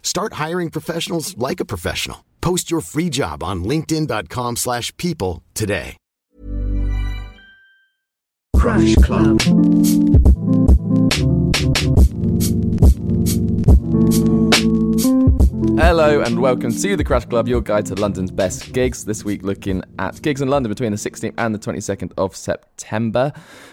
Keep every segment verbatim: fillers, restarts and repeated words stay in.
Start hiring professionals like a professional. Post your free job on linkedin.com slash people today. Crash Club. Hello and welcome to The Crash Club, your guide to London's best gigs. This week looking at gigs in London between the sixteenth and the twenty-second of September.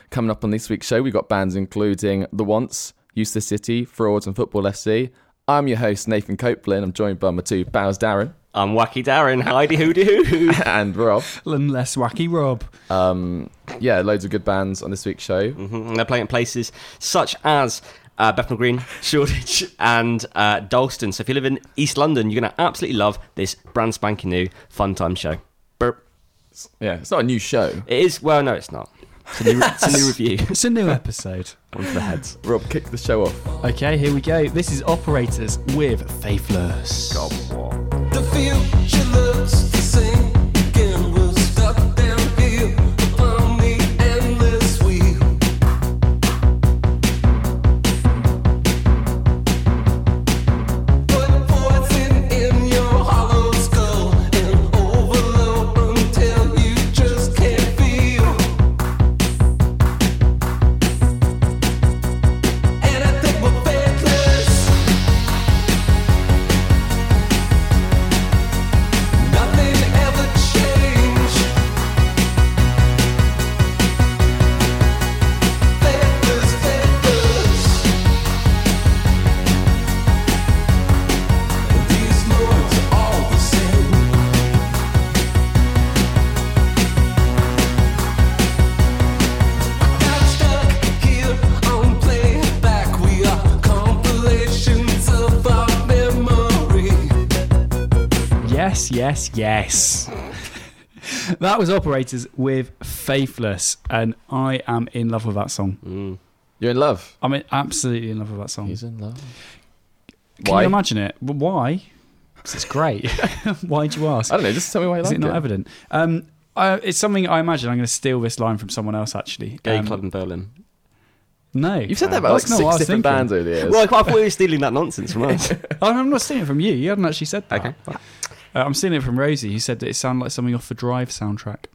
Coming up on this week's show, we've got bands including The Once, Eustace Cities, Frauds and Football F C. I'm your host, Nathan Copeland. I'm joined by my two pals, Darren. I'm Wacky Darren. Heidi Hoody Hoo. And Rob. And less wacky Rob. Um, yeah, loads of good bands on this week's show. Mm-hmm. And they're playing places such as uh, Bethnal Green, Shoreditch, and uh, Dalston. So if you live in East London, you're going to absolutely love this brand spanking new fun time show. Burp. Yeah, it's not a new show. It is. Well, no, it's not. It's a new, it's a new review. It's a new episode. Onto the heads. Rob, kick the show off. Okay, here we go. This is Operators with Faithless. God, what? The future looks the same. Yes, yes. That was Operators with Faithless, and I am in love with that song. Mm. You're in love? I'm in, absolutely in love with that song. He's in love. Can why? You imagine it? Why? Because it's great. Why'd you ask? I don't know, just tell me why you Is like it. Is it not evident? Um, I, it's something I imagine. I'm going to steal this line from someone else, actually. Gay um, Club in Berlin. No. You've said that about That's like six different thinking. bands over the years. Well, I thought you were stealing that nonsense from us. I'm not stealing it from you. You haven't actually said that. Okay, fine. Uh, I'm seeing it from Rosie, who said that it sounded like something off the Drive soundtrack.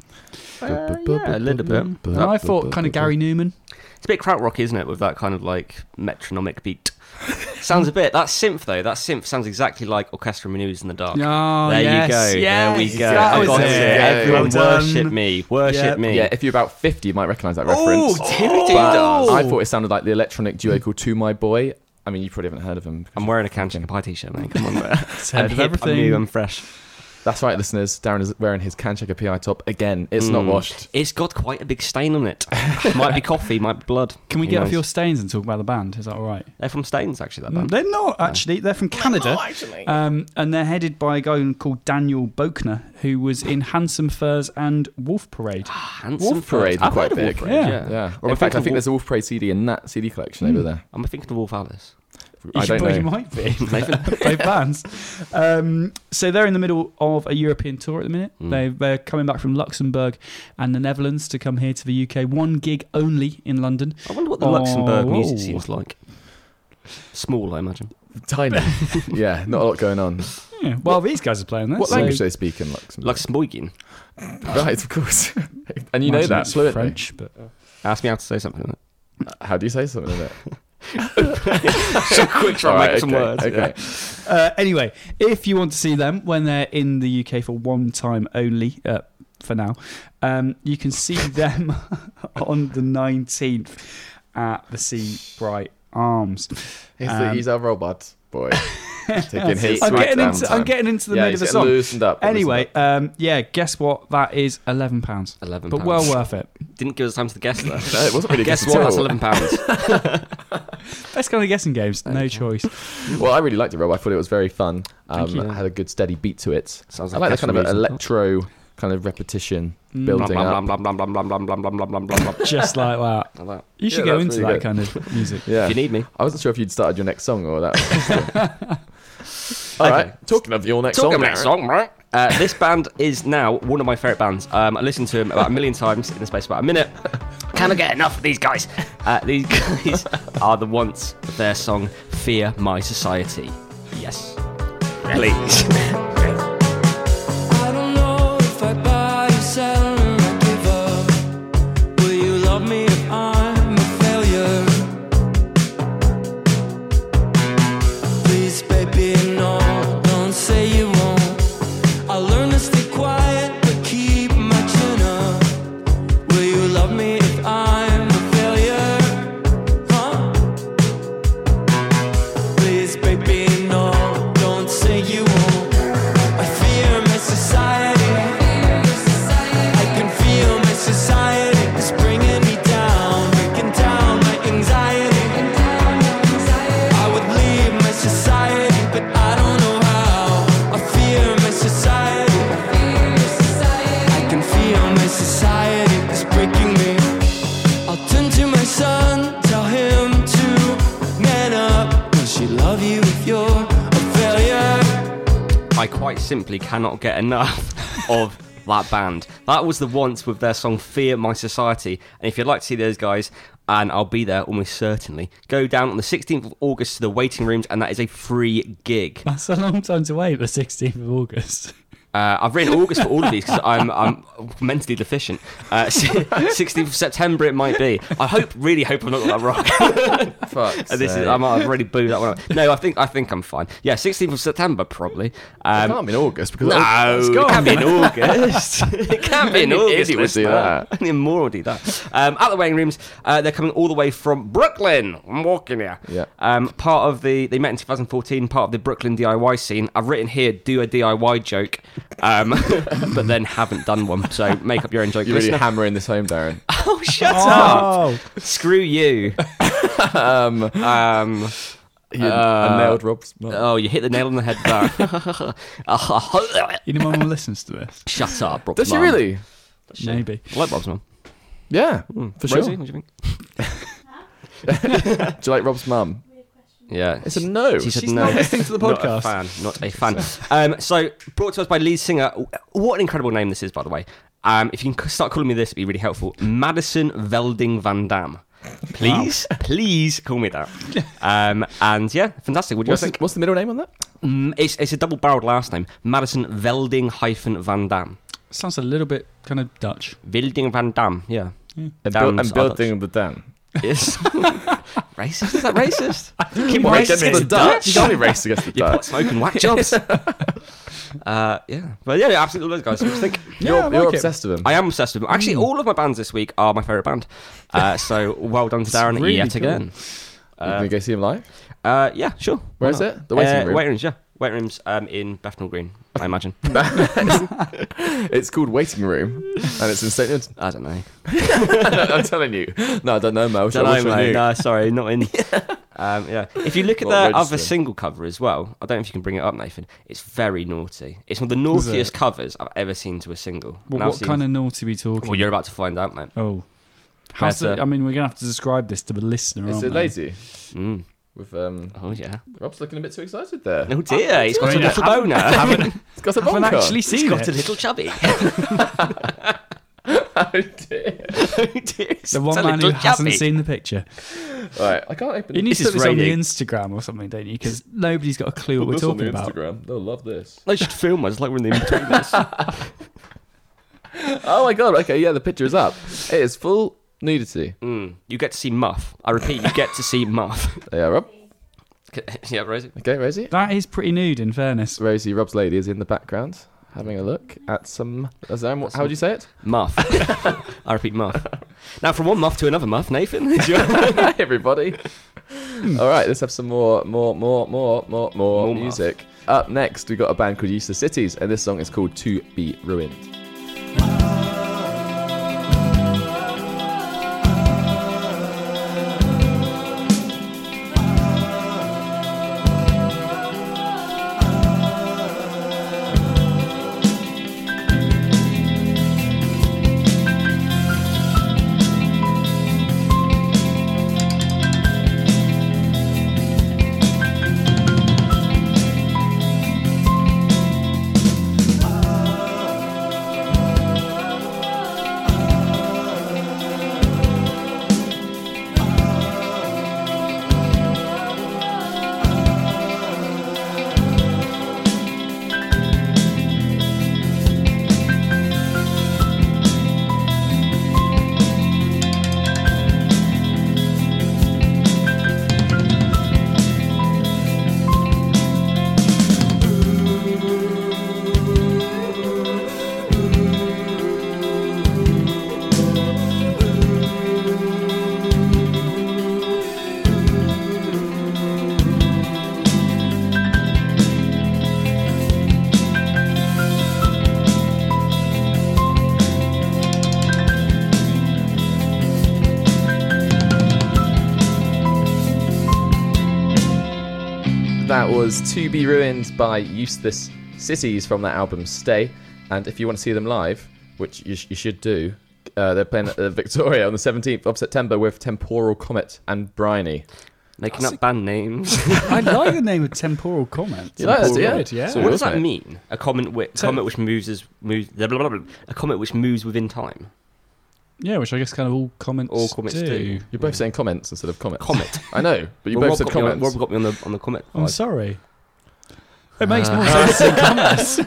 Uh, yeah, a little bit. And I thought kind of Gary Newman. It's a bit krautrocky, isn't it, with that kind of like metronomic beat. Sounds a bit... That synth, though, that synth sounds exactly like Orchestra Menus in the Dark. Oh, there yes, you go. Yes, there we go. I got it. Everyone worship me. Worship yep. me. Yeah, if you're about fifty, you might recognise that reference. Oh, Timothy does. I thought it sounded like the electronic duo called To My Boy. I mean, you probably haven't heard of him. I'm wearing a Can Checker P I t-shirt, mate. Come on, man. I'm hip, everything. I'm new, I'm fresh. That's right, listeners. Darren is wearing his Can Checker P I top again. It's mm. not washed. It's got quite a big stain on it. Might be coffee, might be blood. Can we Who get knows? off your stains and talk about the band? Is that all right? They're from Stains, actually, that band. Mm, they're not, actually. Yeah. They're from Canada. They're not, actually. Um, and they're headed by a guy called Daniel Bochner, who was in Handsome Furs and Wolf Parade. Handsome Wolf Parade I've quite big. Parade, yeah. yeah. yeah. Or in fact, I think Wolf... there's a Wolf Parade C D in that C D collection mm. over there. I'm thinking of Wolf Alice. You I don't know. You might be. Both bands. Um, so they're in the middle of a European tour at the minute. Mm. They, they're coming back from Luxembourg and the Netherlands to come here to the U K. One gig only in London. I wonder what the oh, Luxembourg music oh. seems like. Small, I imagine. Tiny. Yeah, not a lot going on. Yeah, well, what, these guys are playing that. What so. language do they speak in Luxembourg? Luxembourgian. Right, of course. And you imagine know that fluently. French, but uh, ask me how to say something in it. How do you say something in it? So quick try right, make some okay, words okay. Yeah. Uh, anyway, if you want to see them when they're in the U K for one time only at for now. Um, you can see them on the nineteenth at the Seabright Arms. He's, um, he's a robot boy. Taking his I'm, getting into, I'm getting into the yeah, middle of the song. Loosened up, anyway, loosened up. Um, yeah, guess what? That is eleven pounds. eleven pounds. But well worth it. Didn't give us time to guess though. No, it wasn't really. Guess what? That's eleven pounds. Best kind of guessing games. No okay. choice. Well, I really liked it, Rob. I thought it was very fun. Um, it had a good steady beat to it. Sounds like I like that kind of an electro kind of repetition mm. building up. Just like that. Like, you should yeah, go into really that good. Kind of music. Yeah. If you need me. I wasn't sure if you'd started your next song or that. All okay. right. Talking of your next Talking song. Next song, right? Uh, this band is now one of my favourite bands. Um, I listened to them about a million times in the space of about a minute. Can I get enough of these guys? Uh, these guys are The Once with their song Fear My Society. Yes. Please. I quite simply cannot get enough of that band. That was The Once with their song Fear My Society. And if you'd like to see those guys, and I'll be there almost certainly, go down on the sixteenth of August to the Waiting Rooms, and that is a free gig. That's a long time to wait, the sixteenth of August. Uh, I've written August for all of these because I'm I'm mentally deficient. Uh, sixteenth of September it might be. I hope, really hope I've not got that wrong. Fuck. This is, I might have already booed that one up. No, I think I think I'm fine. Yeah, sixteenth of September probably. Um, it can't be in August because no, it's gone. It can't be in August. It can't be in August. Any idiot would do that. Any more would do that. Um, at the Waiting Rooms, uh, they're coming all the way from Brooklyn. I'm walking here. Yeah. Um, part of the they met in twenty fourteen. Part of the Brooklyn D I Y scene. I've written here, do a D I Y joke. Um, but then haven't done one, so make up your own joke. You're really hammering this home, Darren. Oh, shut oh. up! Screw you. um, um, you uh, nailed Rob's mum. Oh, you hit the nail on the head there. You know, my mum listens to this. Shut up, Rob's mum. Does she mom. really? Does she? Maybe. I like Rob's mum. Yeah, mm, for Rosie, sure. What do you think? Do you like Rob's mum? Yeah, it's a no. She said She's no. not listening to the podcast. Not a fan. Not a fan. Um, so brought to us by lead singer. What an incredible name this is, by the way. Um, if you can start calling me this, it'd be really helpful. Madison Velding Van Damme. Please, wow. please call me that. Um, and yeah, fantastic. What do you what's, guys think? What's the middle name on that? Mm, it's it's a double-barreled last name. Madison Velding hyphen Van Damme. Sounds a little bit kind of Dutch. Velding Van Damme. Yeah. Mm. And, build, and building of the dam. Yes. Racist? Is that racist? Keep racing against the Dutch. You can't be racist against the Dutch. You put smoke and whack jobs. uh, yeah, but yeah, yeah, absolutely love those guys. I think you're, yeah, I like you're obsessed with them. I am obsessed with them. Actually, all of my bands this week are my favourite band. Uh, so well done to Darren really yet cool. again. Uh, Are you going to go see him live? Uh, yeah, sure. Where Why is not? it? The Waiting uh, Room. Waiting Rooms, yeah. Waiting Rooms um, in Bethnal Green, I imagine. It's called Waiting Room, and it's in Saint Louis. I don't know. no, I'm telling you. No, I don't know, Mel. Don't I know, mate. No, sorry, not in. yeah. Um, yeah. If you look at their other single cover as well, I don't know if you can bring it up, Nathan. It's very naughty. It's one of the naughtiest covers I've ever seen to a single. Well, what seen... kind of naughty are we talking? Well, you're about to find out, mate. Oh. How's the... I mean, we're going to have to describe this to the listener, Is it lazy? Mm. With, um, oh yeah, Rob's looking a bit too excited there. Oh dear, oh, he's got a little boner. He's got a boner. I've actually seen it. He's got a little chubby. Oh dear, oh dear. The one man who hasn't seen the picture. Right, I can't open. You need to put this on the Instagram or something, don't you? Because nobody's got a clue what we're talking about. They'll love this. They should film us like we're in the in between this. Oh my god. Okay, yeah, the picture is up. It is full. Nudity. Mm. You get to see Muff. I repeat, you get to see Muff. Yeah, Rob. Yeah, Rosie. Okay, Rosie. That is pretty nude, in fairness. Rosie, Rob's lady, is in the background. having a look at some... How would you say it? Muff. I repeat, muff. Now, from one muff to another muff, Nathan. Hi, everybody. All right, let's have some more, more, more, more, more, more music. Muff. Up next, we've got a band called Eustace Cities, and this song is called To Be Ruined. Was To Be Ruined by Eustace Cities from that album Stay, and if you want to see them live, which you, sh- you should do, uh, they're playing at uh, Victoria on the seventeenth of September with Temporal Comet and Briny. Making That's up a... band names. I like the name of Temporal Comet. You like that, yeah. yeah. So what does that mean? A comet, wi- Tem- comet which moves is moves. Blah, blah, blah, blah. A comet which moves within time. Yeah, which I guess kind of all comments, all comments do. do. You're both yeah. saying comments instead of comments. Comet. I know, but you well, both Rob said comments. On, Rob got me on the on the comment. I'm part. sorry. It uh, makes more sense than comments.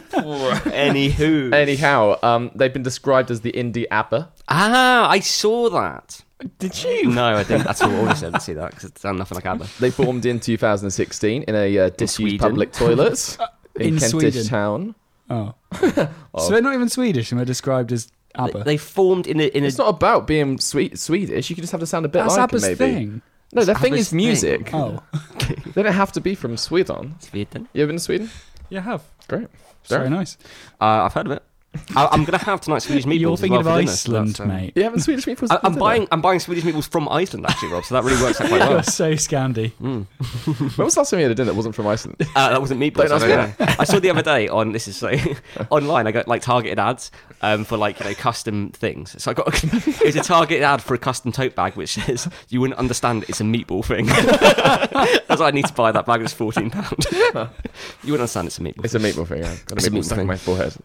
Anywho. Anyhow, um, they've been described as the indie ABBA. Ah, I saw that. Did you? No, I didn't. That's all I said to see that, because it sounded nothing like ABBA. They formed in two thousand sixteen in a uh, disused public toilets uh, in, in Kentish Town. Oh. oh. So they're not even Swedish, and they're described as... ABBA. They formed in a, in a... It's not about being sweet, Swedish. You can just have to sound a bit That's like ABBA's maybe. Thing. No, it's their ABBA's thing is music. Thing. Oh. They don't have to be from Sweden. Sweden. You ever been to Sweden? Yeah, I have. Great. It's very nice. Uh, I've heard of it. I, I'm going to have tonight's Swedish meatballs. You're thinking well of Iceland, dinner, so. Mate. You having Swedish meatballs? I, I'm buying. I'm buying Swedish meatballs from Iceland, actually, Rob. So that really works out quite well. You're so Scandi. Mm. When was the last time you had a dinner that wasn't from Iceland? Uh, that wasn't meatballs. I, know. I saw the other day on this is so online. I got like targeted ads um, for like you know custom things. So I got it was a targeted ad for a custom tote bag which says you wouldn't understand. It's a meatball thing. That's why I need to buy that bag. It's fourteen pound. You wouldn't understand. It's a meatball. It's thing. a meatball thing. Yeah. Got a meatball stuck in my forehead.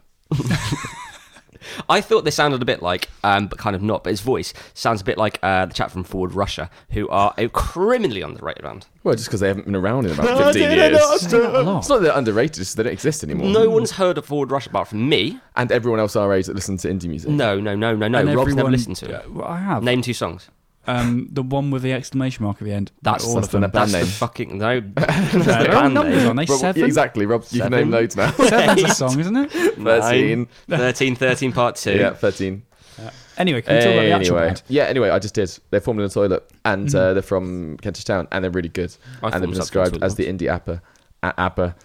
I thought they sounded a bit like um, but kind of not, but his voice sounds a bit like uh, the chap from Forward Russia, who are a criminally underrated band. Well, just because they haven't been around in about fifteen years. It's not that they're underrated, it's just they don't exist anymore. No one's heard of Forward Russia apart from me and everyone else our age that listens to indie music. No, no, no, no, no. And Rob's everyone, never listened to it. Uh, well, I have. Name two songs. Um, the one with the exclamation mark at the end. That's, that's, that's the band name. That's the fucking... No. That's no, the band name. They? Rob, seven? Exactly, Rob. Seven? You've named loads now. Seven's a song, isn't it? thirteen. thirteen, thirteen part two. Yeah, thirteen. Uh, anyway, can we talk about the actual anyway. band? Yeah, anyway, I just did. They're formed in a toilet, and mm-hmm. uh, they're from Kentish Town, and they're really good. I and they've been described as the indie ABBA. Uh, ABBA.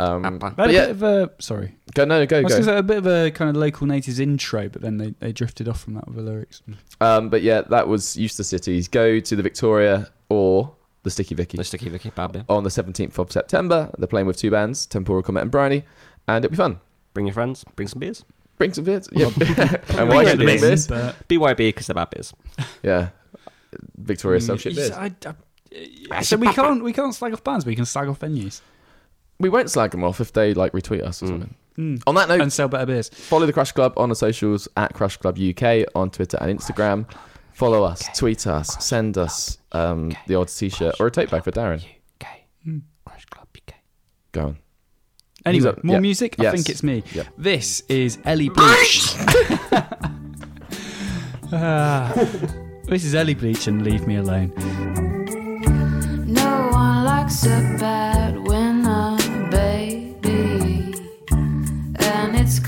Um, ABBA. But yeah. a bit of a... Sorry. Go, no, go, I was go. Say, a bit of a kind of local natives intro, but then they, they drifted off from that with the lyrics. Um, but yeah, that was Eustace Cities. Go to the Victoria or the Sticky Vicky. The Sticky Vicky, bad, yeah. On the seventeenth of September. They're playing with two bands, Temporal Comet and Briny, and it'll be fun. Bring your friends. Bring some beers. Bring some beers. Yeah. And why should bring beers? B Y B, because they're bad beers. Yeah. Victoria mm, sells shit beers. I, I, I, so we can't, we can't slag off bands, but we can slag off venues. We won't slag them off if they like retweet us or mm. something. Mm. On that note, and sell better beers. Follow the Crash Club on the socials at Crash Club U K on Twitter and Instagram. Follow us, U K, tweet us, Crash send us um, U K, the odd t-shirt Crash or a tape bag for Darren. U K, mm. Crash Club U K. Go on. Anyway, up, more yep. music. Yes. I think it's me. Yep. This is Ellie Bleach. uh, this is Ellie Bleach and Leave Me Alone. No one likes a bad winner. It's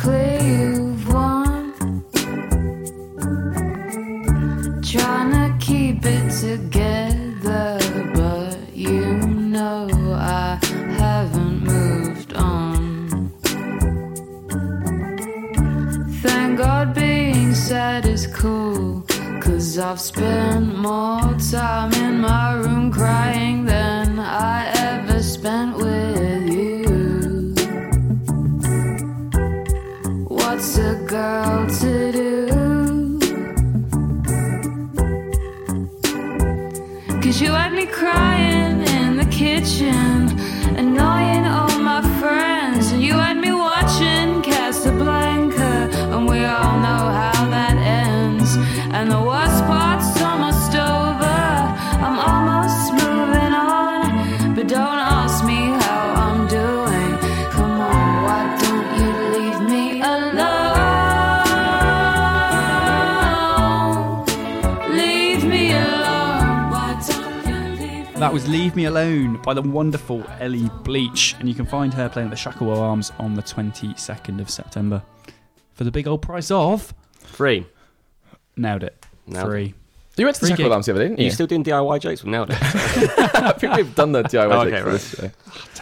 together, but you know I haven't moved on. Thank God being sad is cool, 'cause I've spent more time in my room crying than I ever spent with you. What's a girl to do? 'Cause you had me crying in the kitchen, annoying all my friends, and you had me watching Casablanca, and we all know how that ends. And the worst part's almost over, I'm almost moving on, but don't ask me how I'm doing. Come on, why don't you leave me alone? Leave me alone, why don't you leave me? That was Leave Me Alone by the wonderful Ellie Bleach, and you can find her playing at the Shacklewell Arms on the twenty-second of September for the big old price of... Free. Nailed it. Nailed Three. It. You went to the Shacklewell Arms the other day, didn't you? Are you still doing D I Y jokes? We nailed it. I think we've done the D I Y oh, jokes. Okay, right. So.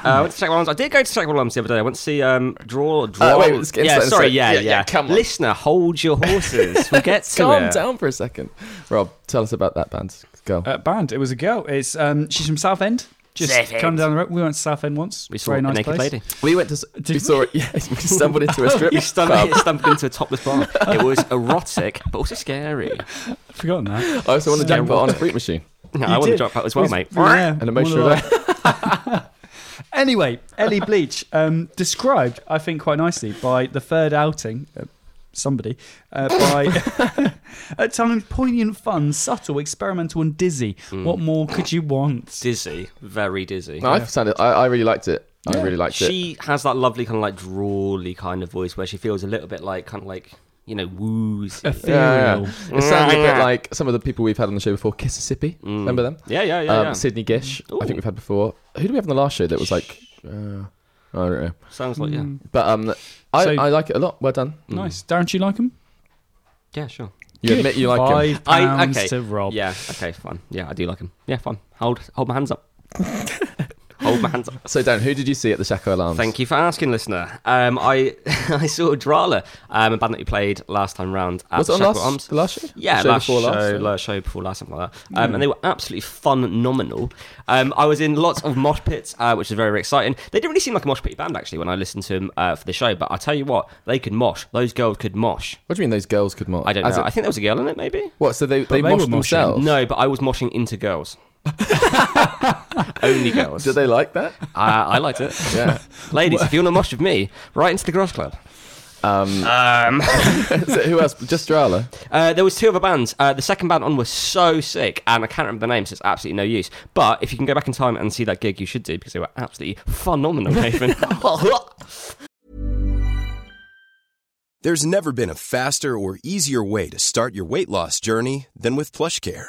Oh, uh, I went to Shacklewell Arms. I did go to Shacklewell Arms the other day. I went to see um, Draw... draw. Uh, wait, let's get yeah, sorry, sorry. Yeah, yeah, yeah, yeah. Come on. Listener, hold your horses. We'll get to Calm it. down for a second. Rob, tell us about that band. Girl. Uh, band, it was a girl. It's um, She's from Southend. Just come down the road. We went to Southend once. We saw Very a nice naked place. lady. We went to. Did we saw it. Yeah, we stumbled into a strip. oh, yeah. stumbled, stumbled into a topless bar. It was erotic, but also scary. I've forgotten that. I also want to jump out on a fruit machine. No, I want to jump out as well, mate. Yeah, an emotional. Like... Anyway, Ellie Bleach um, described, I think, quite nicely by the third outing. Uh, somebody uh, by at times poignant, fun, subtle, experimental and dizzy. mm. What more could you want? Dizzy, very dizzy. No, I've sounded, I, I really liked it. yeah. I really liked she it she has that lovely kind of like drawly kind of voice where she feels a little bit like kind of like, you know, woozy, ethereal. yeah, yeah. It sounds a bit like some of the people we've had on the show before. Kississippi, mm. remember them? yeah yeah yeah, um, yeah. Sydney Gish. Ooh. I think we've had before. Who did we have on the last show that was like uh, I don't know. Sounds like, yeah. But um, I, so, I like it a lot. Well done. Nice. Darren, do you like him? Yeah, sure. You Give admit you like him? Five pounds I, okay. to Rob. Yeah, okay, fine. Yeah, I do like him. Yeah, fine. Hold hold my hands up. hold my hands up. So, Darren, who did you see at the Shacklewell Arms? Thank you for asking, listener. Um, I I saw Drala, um, a band that we played last time round at the Shacklewell Arms. The last show? Yeah, show last, show, last, last show before last, something like that. Um, mm. And they were absolutely phenomenal. Um, I was in lots of mosh pits, uh, which is very, very exciting. They didn't really seem like a mosh pit band, actually, when I listened to them uh, for the show, but I tell you what, they could mosh. Those girls could mosh. What do you mean those girls could mosh? I don't As know. It... I think there was a girl in it, maybe? What, so they, they, they moshed themselves? No, but I was moshing into girls. Only girls. Did they like that? Uh, I liked it. Yeah, ladies, what? If you want to mosh with me, right into the Crash Club. Um, um. So who else? Just Drala. Uh, there was two other bands. Uh, the second band on was so sick, and I can't remember the names. So it's absolutely no use. But if you can go back in time and see that gig, you should do, because they were absolutely phenomenal, Nathan. There's never been a faster or easier way to start your weight loss journey than with PlushCare.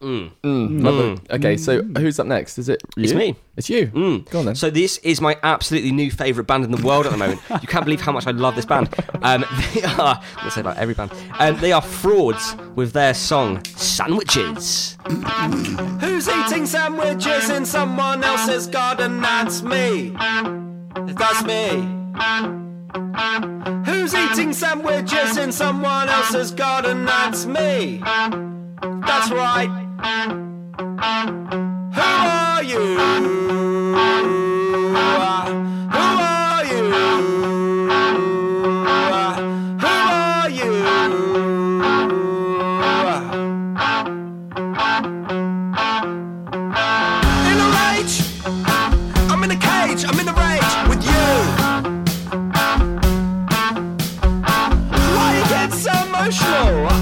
Mm. Mm. Mm. Okay, so who's up next? Is it you? It's me. It's you. Mm. Go on then. So this is my absolutely new favourite band in the world at the moment. You can't believe how much I love this band. Um, they are, let's say about every band, um, they are Frauds with their song Sandwiches. Who's eating sandwiches in someone else's garden? That's me. That's me. Who's eating sandwiches in someone else's garden? That's me. That's right. Who are you? Who are you? Who are you? In a rage. I'm in a cage. I'm in a rage with you.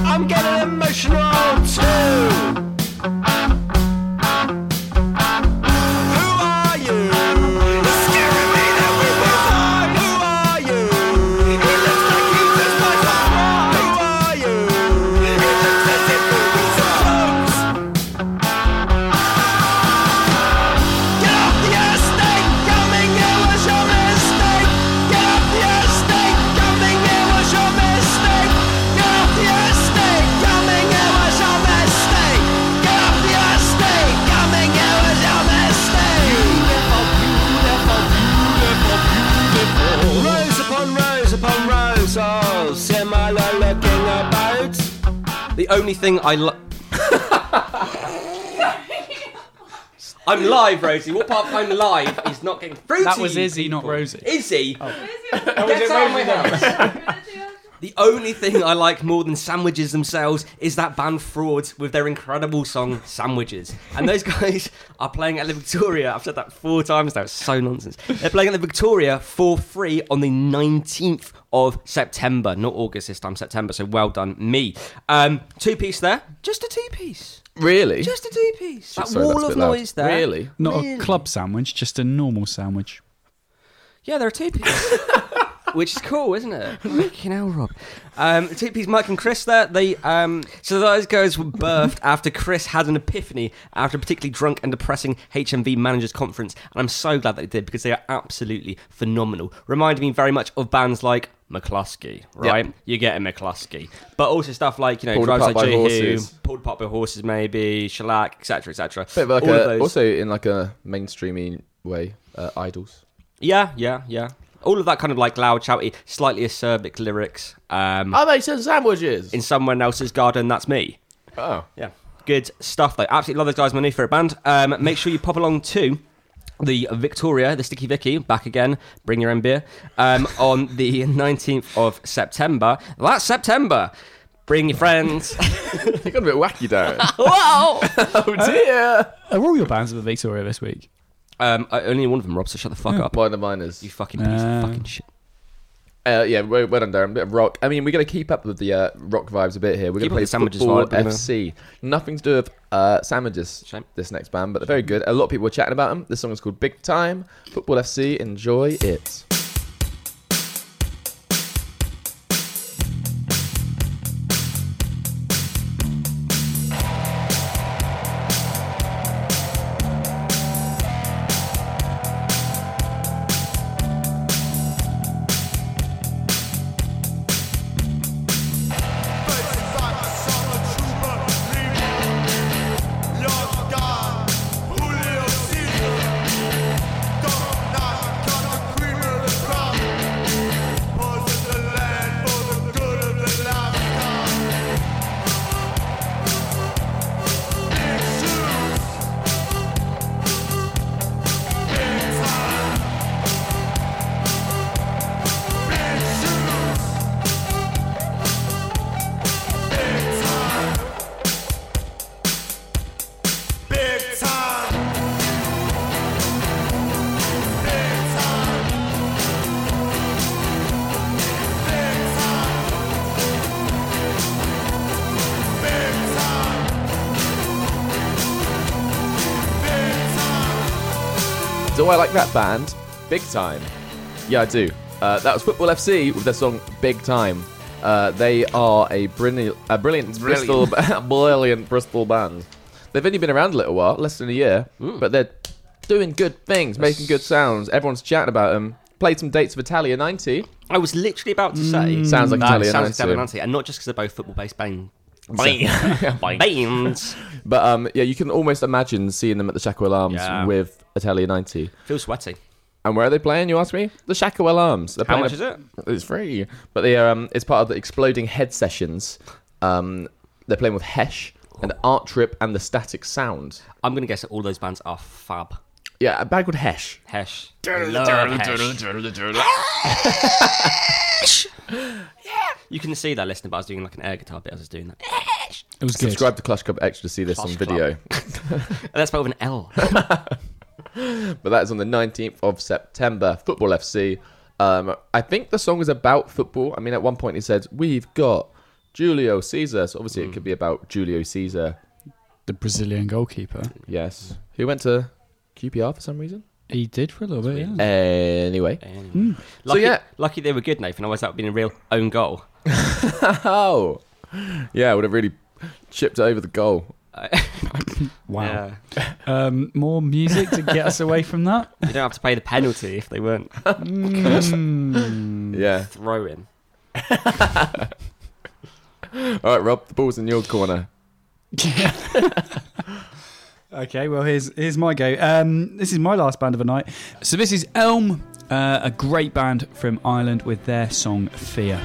I'm getting emotional too. Who are you? He's scaring me that we will die. Who are you? He looks like he does my time. Who are you? He looks as if we were dogs. Get off the estate, coming here was your mistake. Get off the estate, coming here was your mistake. The only thing I love... I'm live, Rosie. What part of I'm live is not getting through to you? That was Izzy, people. Not Rosie. Izzy? Oh. Get out of my house. The only thing I like more than sandwiches themselves is that band Frauds with their incredible song Sandwiches. And those guys are playing at the Victoria. I've said that four times now. It's so nonsense. They're playing at the Victoria for free on the nineteenth of September. Not August this time, September. So well done, me. Um, two-piece there. Just a two-piece. Really? Just a two-piece. That Sorry, wall of noise loud. There. Really? Not really. A club sandwich, just a normal sandwich. Yeah, they're a two-piece. Which is cool, isn't it? Fucking hell, Rob. Um, T P's Mike and Chris there. They um, so those guys were birthed after Chris had an epiphany after a particularly drunk and depressing H M V managers conference, and I'm so glad that they did because they are absolutely phenomenal. Reminded me very much of bands like McCluskey, right? Yep. You get a McCluskey, but also stuff like you know, pulled drives apart like by J. horses, Hugh, pulled apart by horses, maybe shellac, et cetera, et cetera. But like a, also in like a mainstreaming way, uh, Idols. Yeah, yeah, yeah. All of that kind of like loud, shouty, slightly acerbic lyrics. Um, I make some sandwiches. In someone else's garden, that's me. Oh. Yeah. Good stuff, though. Absolutely love those guys, my new favourite band. Um, make sure you pop along to the Victoria, the Sticky Vicky, back again, bring your own beer, um, on the nineteenth of September. That's September. Bring your friends. You got a bit wacky, Darren. Wow. Oh, dear. Are all your bands at the Victoria this week? Um, I only one of them, Rob, so shut the fuck yeah. up. One of the miners. You fucking piece uh, of fucking shit. Uh, yeah, we're, we're done there. A bit of rock. I mean, we're going to keep up with the uh, rock vibes a bit here. We're going to play Football F C. Nothing to do with uh, sandwiches, Shame. This next band, but they're very good. A lot of people were chatting about them. This song is called Big Time. Football F C, enjoy it. I like that band, Big Time. Yeah, I do. Uh, that was Football F C with their song Big Time. Uh, they are a, brin- a brilliant, brilliant. Bristol, brilliant Bristol band. They've only been around a little while, less than a year, mm. but they're doing good things, that's... making good sounds. Everyone's chatting about them. Played some dates of Italia ninety. I was literally about to say. Mm. Sounds like Italia sounds ninety. Sounds like Italia ninety, and not just because they're both football-based bang. Bands. But um, yeah, you can almost imagine seeing them at the Shacklewell Arms yeah. with Italia ninety. Feels sweaty. And where are they playing, you ask me? The Shacklewell Arms. They're How much a... is it? It's free. But they are, um, it's part of the Exploding Head sessions. Um, they're playing with Hesh and Art Trip and the Static Sound. I'm going to guess that all those bands are fab. Yeah, a band called Hesh. Hesh. Hesh. You can see that listening, but I was doing like an air guitar bit as I was doing that. It was good. Subscribe to Clash Club Extra to see this Clash on video. That's spelled with an L. But that is on the nineteenth of September. Football F C. Um, I think the song is about football. I mean, at one point he said, we've got Julio Cesar. So obviously mm. it could be about Julio Cesar. The Brazilian goalkeeper. Yes. Who went to Q P R for some reason. He did for a little bit, yeah. Anyway. anyway. Mm. Lucky, so, yeah. Lucky they were good, Nathan. Otherwise, that would have been a real own goal. Oh. Yeah, would have really chipped over the goal. Wow. Yeah. Um, more music to get us away from that. You don't have to pay the penalty if they weren't. Mm. Yeah. Throw in. All right, Rob, the ball's in your corner. Okay, well, here's here's my go. Um, this is my last band of the night. So this is Elm, uh, a great band from Ireland with their song Fear.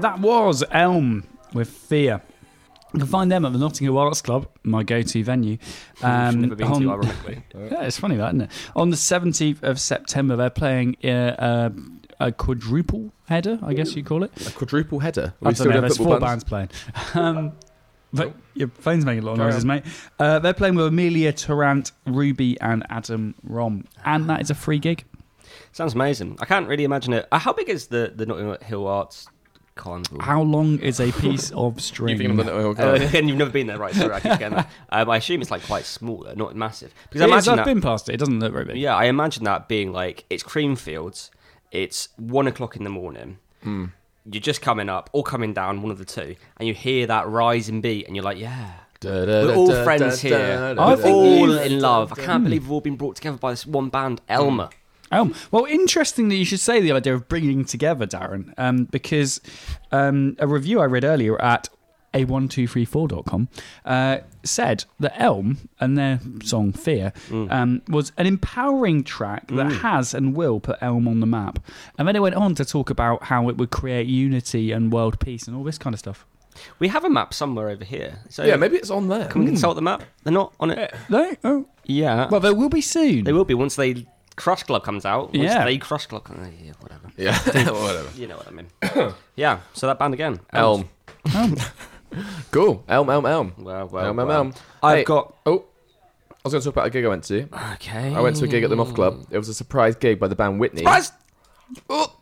That was Elm with Fear. You can find them at the Nottingham Arts Club, my go-to venue. Um, never been on, to, ironically. Yeah, it's funny that, isn't it? On the seventeenth of September, they're playing uh, a quadruple header, I guess you call it. A quadruple header? We still know, there's four bands, bands playing. Um, but your phone's making a lot of noises, mate. Uh, they're playing with Amelia Tarrant, Ruby and Adam Rom. And that is a free gig. Sounds amazing. I can't really imagine it. How big is the, the Nottingham Hill Arts Carnival? How long is a piece of string? You've uh, and you've never been there, right? Sorry, I keep getting that. Um, I assume it's like quite small, not massive. Because I imagine is, I've that, been past it. It doesn't look very big. Yeah, I imagine that being like it's Creamfields. It's one o'clock in the morning. Mm. You're just coming up or coming down, one of the two, and you hear that rising beat, and you're like, yeah. Da, da, we're all da, friends da, here. Da, da, we're all da, in love. Da, da, I can't da, believe we've all been brought together by this one band, Elmer. Mm. Oh, well, interesting that you should say the idea of bringing together, Darren, um, because um, a review I read earlier at a one two three four dot com uh, said that Elm and their song Fear mm. um, was an empowering track that mm. has and will put Elm on the map. And then it went on to talk about how it would create unity and world peace and all this kind of stuff. We have a map somewhere over here. So yeah, maybe it's on there. Can we mm. consult the map? They're not on it. No? Oh. Yeah. Well, they will be soon. They will be once they... Crash Club comes out. Yeah. They Crash Club. Yeah, whatever. Yeah, whatever. You know what I mean. Yeah, so that band again. Elm. Elm. Cool. Elm, Elm, Elm. Well, well, Elm, well. Elm, Elm. I've hey, got... Oh, I was going to talk about a gig I went to. Okay. I went to a gig at the Moth Club. It was a surprise gig by the band Whitney. Surprise! Oh.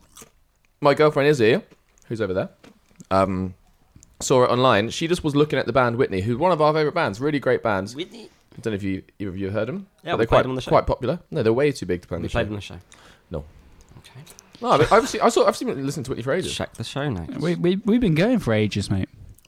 My girlfriend Izzy, who's over there, um, saw it online. She just was looking at the band Whitney, who's one of our favourite bands. Really great bands. Whitney. I don't know if you either of you heard them. Yeah, but they're quite, them on the show. Quite popular. No, they're way too big to play on the show. We played them on the show. No. Okay. No, I mean, I've seen, I saw, I've seen them listen to Whitney for ages. Check the show notes. Yeah, we, we, we've been going for ages, mate.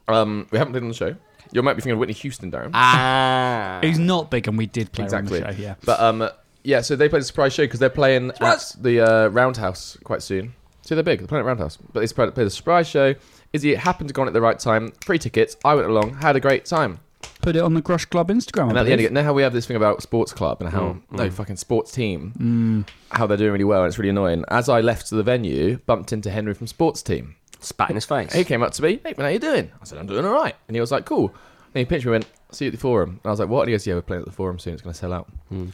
Um, we haven't played on the show. You might be thinking of Whitney Houston, Darren. Ah. Who's not big, and we did play exactly. on the show, yeah. But, um, yeah, so they played a surprise show because they're playing at the uh, Roundhouse quite soon. So they're big. They're playing at Roundhouse. But they played a surprise show. Izzy happened to go on at the right time. Free tickets. I went along. Had a great time. put it on the Crash Club Instagram. And at the end, you know how we have this thing about sports club and how mm. no mm. fucking sports team, mm. how they're doing really well, and it's really annoying. As I left the venue, bumped into Henry from sports team. Spat in his face. He came up to me, hey, man, how you doing? I said, I'm doing all right. And he was like, cool. And he pinched me and went, see you at the Forum. And I was like, what? And he goes, yeah, we're playing at the Forum soon. It's going to sell out. Mm.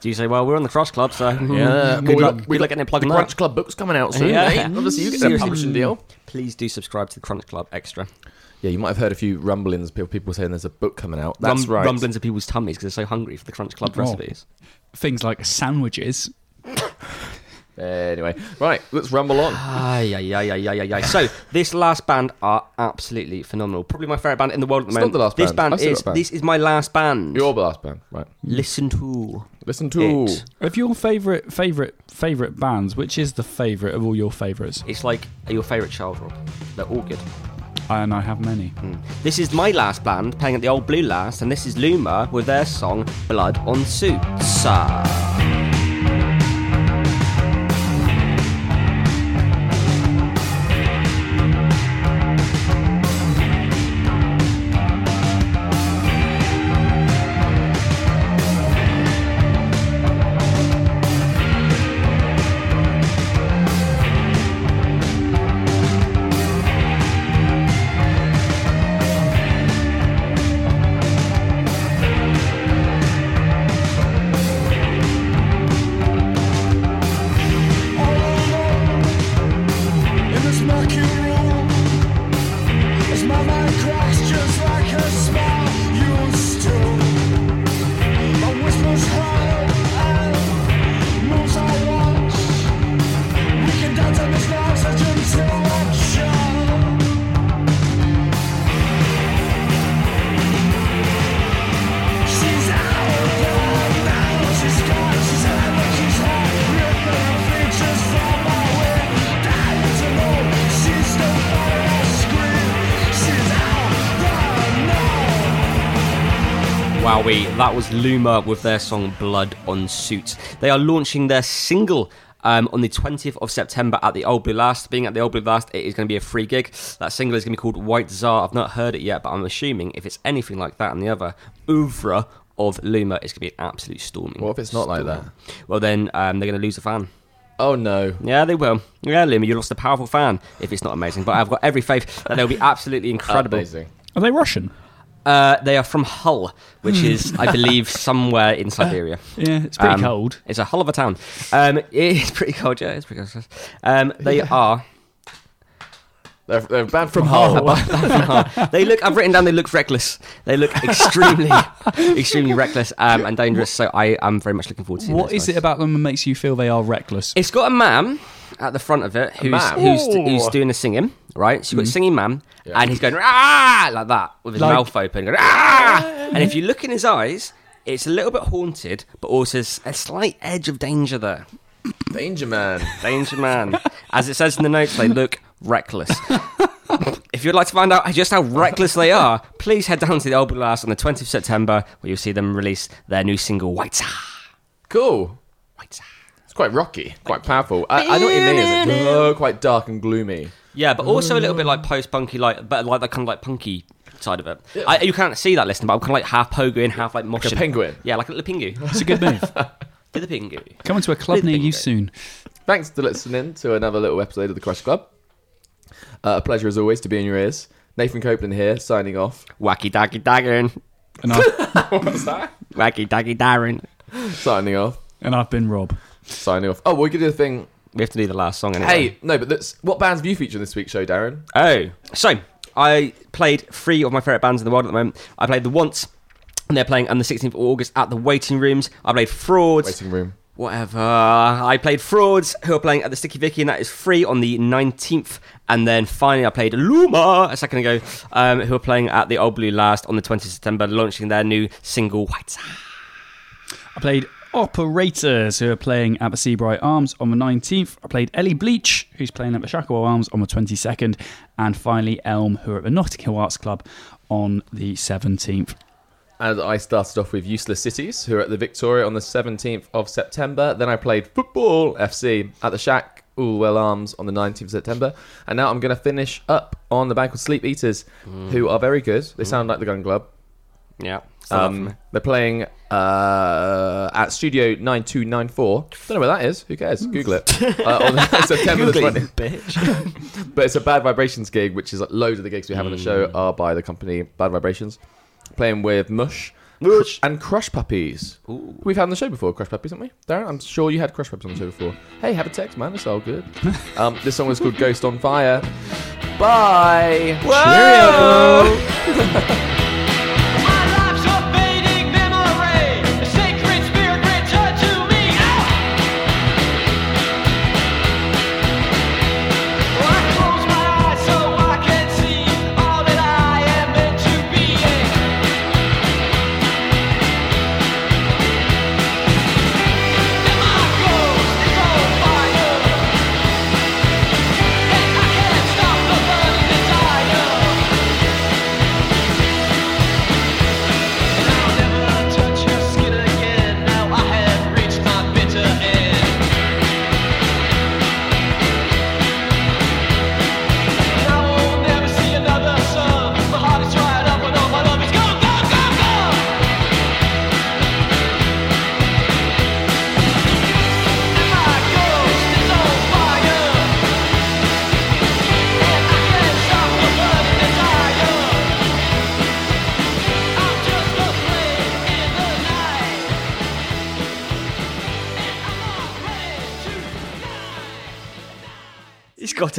Do you say, well, we're on the Crash Club, so... yeah, good luck. We're, we're looking at plugging the Crunch Club book's coming out soon. Yeah. Hey, obviously, you get a publishing deal. Please do subscribe to the Crunch Club Extra. Yeah, you might have heard a few rumblings of people saying there's a book coming out. That's Rum- right. Rumblings of people's tummies because they're so hungry for the Crunch Club oh. recipes. Things like sandwiches. Anyway, right, let's rumble on. Ay, ay, ay, ay, ay, ay. So, this last band are absolutely phenomenal. Probably my favourite band in the world at the moment. It's not the last band. This band is, band. This is my last band. Your last band, right. Listen to. Listen to. It. Of your favourite, favourite, favourite bands, which is the favourite of all your favourites? It's like your favourite child, Rob. They're all good. And I have many. Mm. This is my last band, playing at the Old Blue last, and this is Luma with their song, Blood on Suits. That was Luma with their song Blood on Suits. They are launching their single um, on the twentieth of September at the Old Blue Last. Being at the Old Blue Last, it is going to be a free gig. That single is going to be called White Tsar. I've not heard it yet, but I'm assuming if it's anything like that and the other oeuvre of Luma, it's going to be an absolute storming. What if it's not storming. Like that? Well, then um, they're going to lose a fan. Oh no. Yeah, they will. Yeah, Luma, you lost a powerful fan if it's not amazing. But I've got every faith that they'll be absolutely incredible. Amazing. Are they Russian? Uh, they are from Hull, which is, I believe, somewhere in Siberia. Yeah, it's pretty um, cold. It's a hull of a town. Um, it's pretty cold, yeah. It's pretty cold. Um, they yeah. are... They're, they're bad from Hull. Bad, bad from Hull. They look, I've written down, they look reckless. They look extremely, extremely reckless um, and dangerous, so I am very much looking forward to seeing What is guys. It about them that makes you feel they are reckless? It's got a man at the front of it who's who's, who's doing the singing, right? So you've got mm. a singing man, yeah. and he's going, ah, like that, with his like, mouth open, going, ah! And if you look in his eyes, it's a little bit haunted, but also a slight edge of danger there. Danger man. Danger man. As it says in the notes, they look reckless. If you'd like to find out just how reckless they are, please head down to the Old Blue Last on the twentieth of September, where you'll see them release their new single, White Tsar. Cool. White Tsar. It's quite rocky, quite powerful. I, I know what you mean. It's like, oh, quite dark and gloomy. Yeah, but also a little bit like post-punky, like, but like that kind of like punky side of it. Yeah. I, you can't see that listening, but I'm kind of like half pogoing, half like moshing. Like a penguin. Yeah, like a little pingu. It's a good move. With a pingu. Coming to a club With near you soon. Thanks for listening to another little episode of the Crash Club. Uh, a pleasure as always to be in your ears. Nathan Copeland here, signing off. Wacky Daggy Darren. And I- what was that? Wacky Daggy Darren. Signing off. And I've been Rob. Signing off. Oh, well, we could do the thing. We have to do the last song anyway. Hey, no, but that's, what bands have you featured in this week's show, Darren? Oh, so I played three of my favourite bands in the world at the moment. I played The Once, and they're playing on the sixteenth of August at the Waiting Rooms. I played Frauds. Waiting Room. Whatever. I played Frauds, who are playing at the Sticky Vicky, and that is free on the nineteenth. And then finally I played Luma a second ago, um, who are playing at the Old Blue Last on the twentieth of September, launching their new single, White Tsar. I played Operators, who are playing at the Seabright Arms on the nineteenth. I played Ellie Bleach, who's playing at the Shacklewell Arms on the twenty-second. And finally Elm, who are at the Notting Hill Arts Club on the seventeenth. And I started off with Eustace Cities, who are at the Victoria on the seventeenth of September. Then I played Football F C at the Shacklewell Arms on the nineteenth of September. And now I'm going to finish up on the band called Sleep Eaters, mm. who are very good. They sound like the Gun Club. Yeah. Um, they're playing uh, at Studio nine two nine four. Don't know where that is. Who cares? Google it. Uh, on September the twentieth. Bitch. But it's a Bad Vibrations gig, which is like loads of the gigs we have mm. on the show are by the company Bad Vibrations. Playing with Mush. Mush. And Crush Puppies. Ooh. We've had on the show before, Crush Puppies, haven't we? Darren, I'm sure you had Crush Puppies on the show before. Hey, have a text, man. It's all good. um, this song is called Ghost on Fire. Bye. Whoa. Cheerio. Got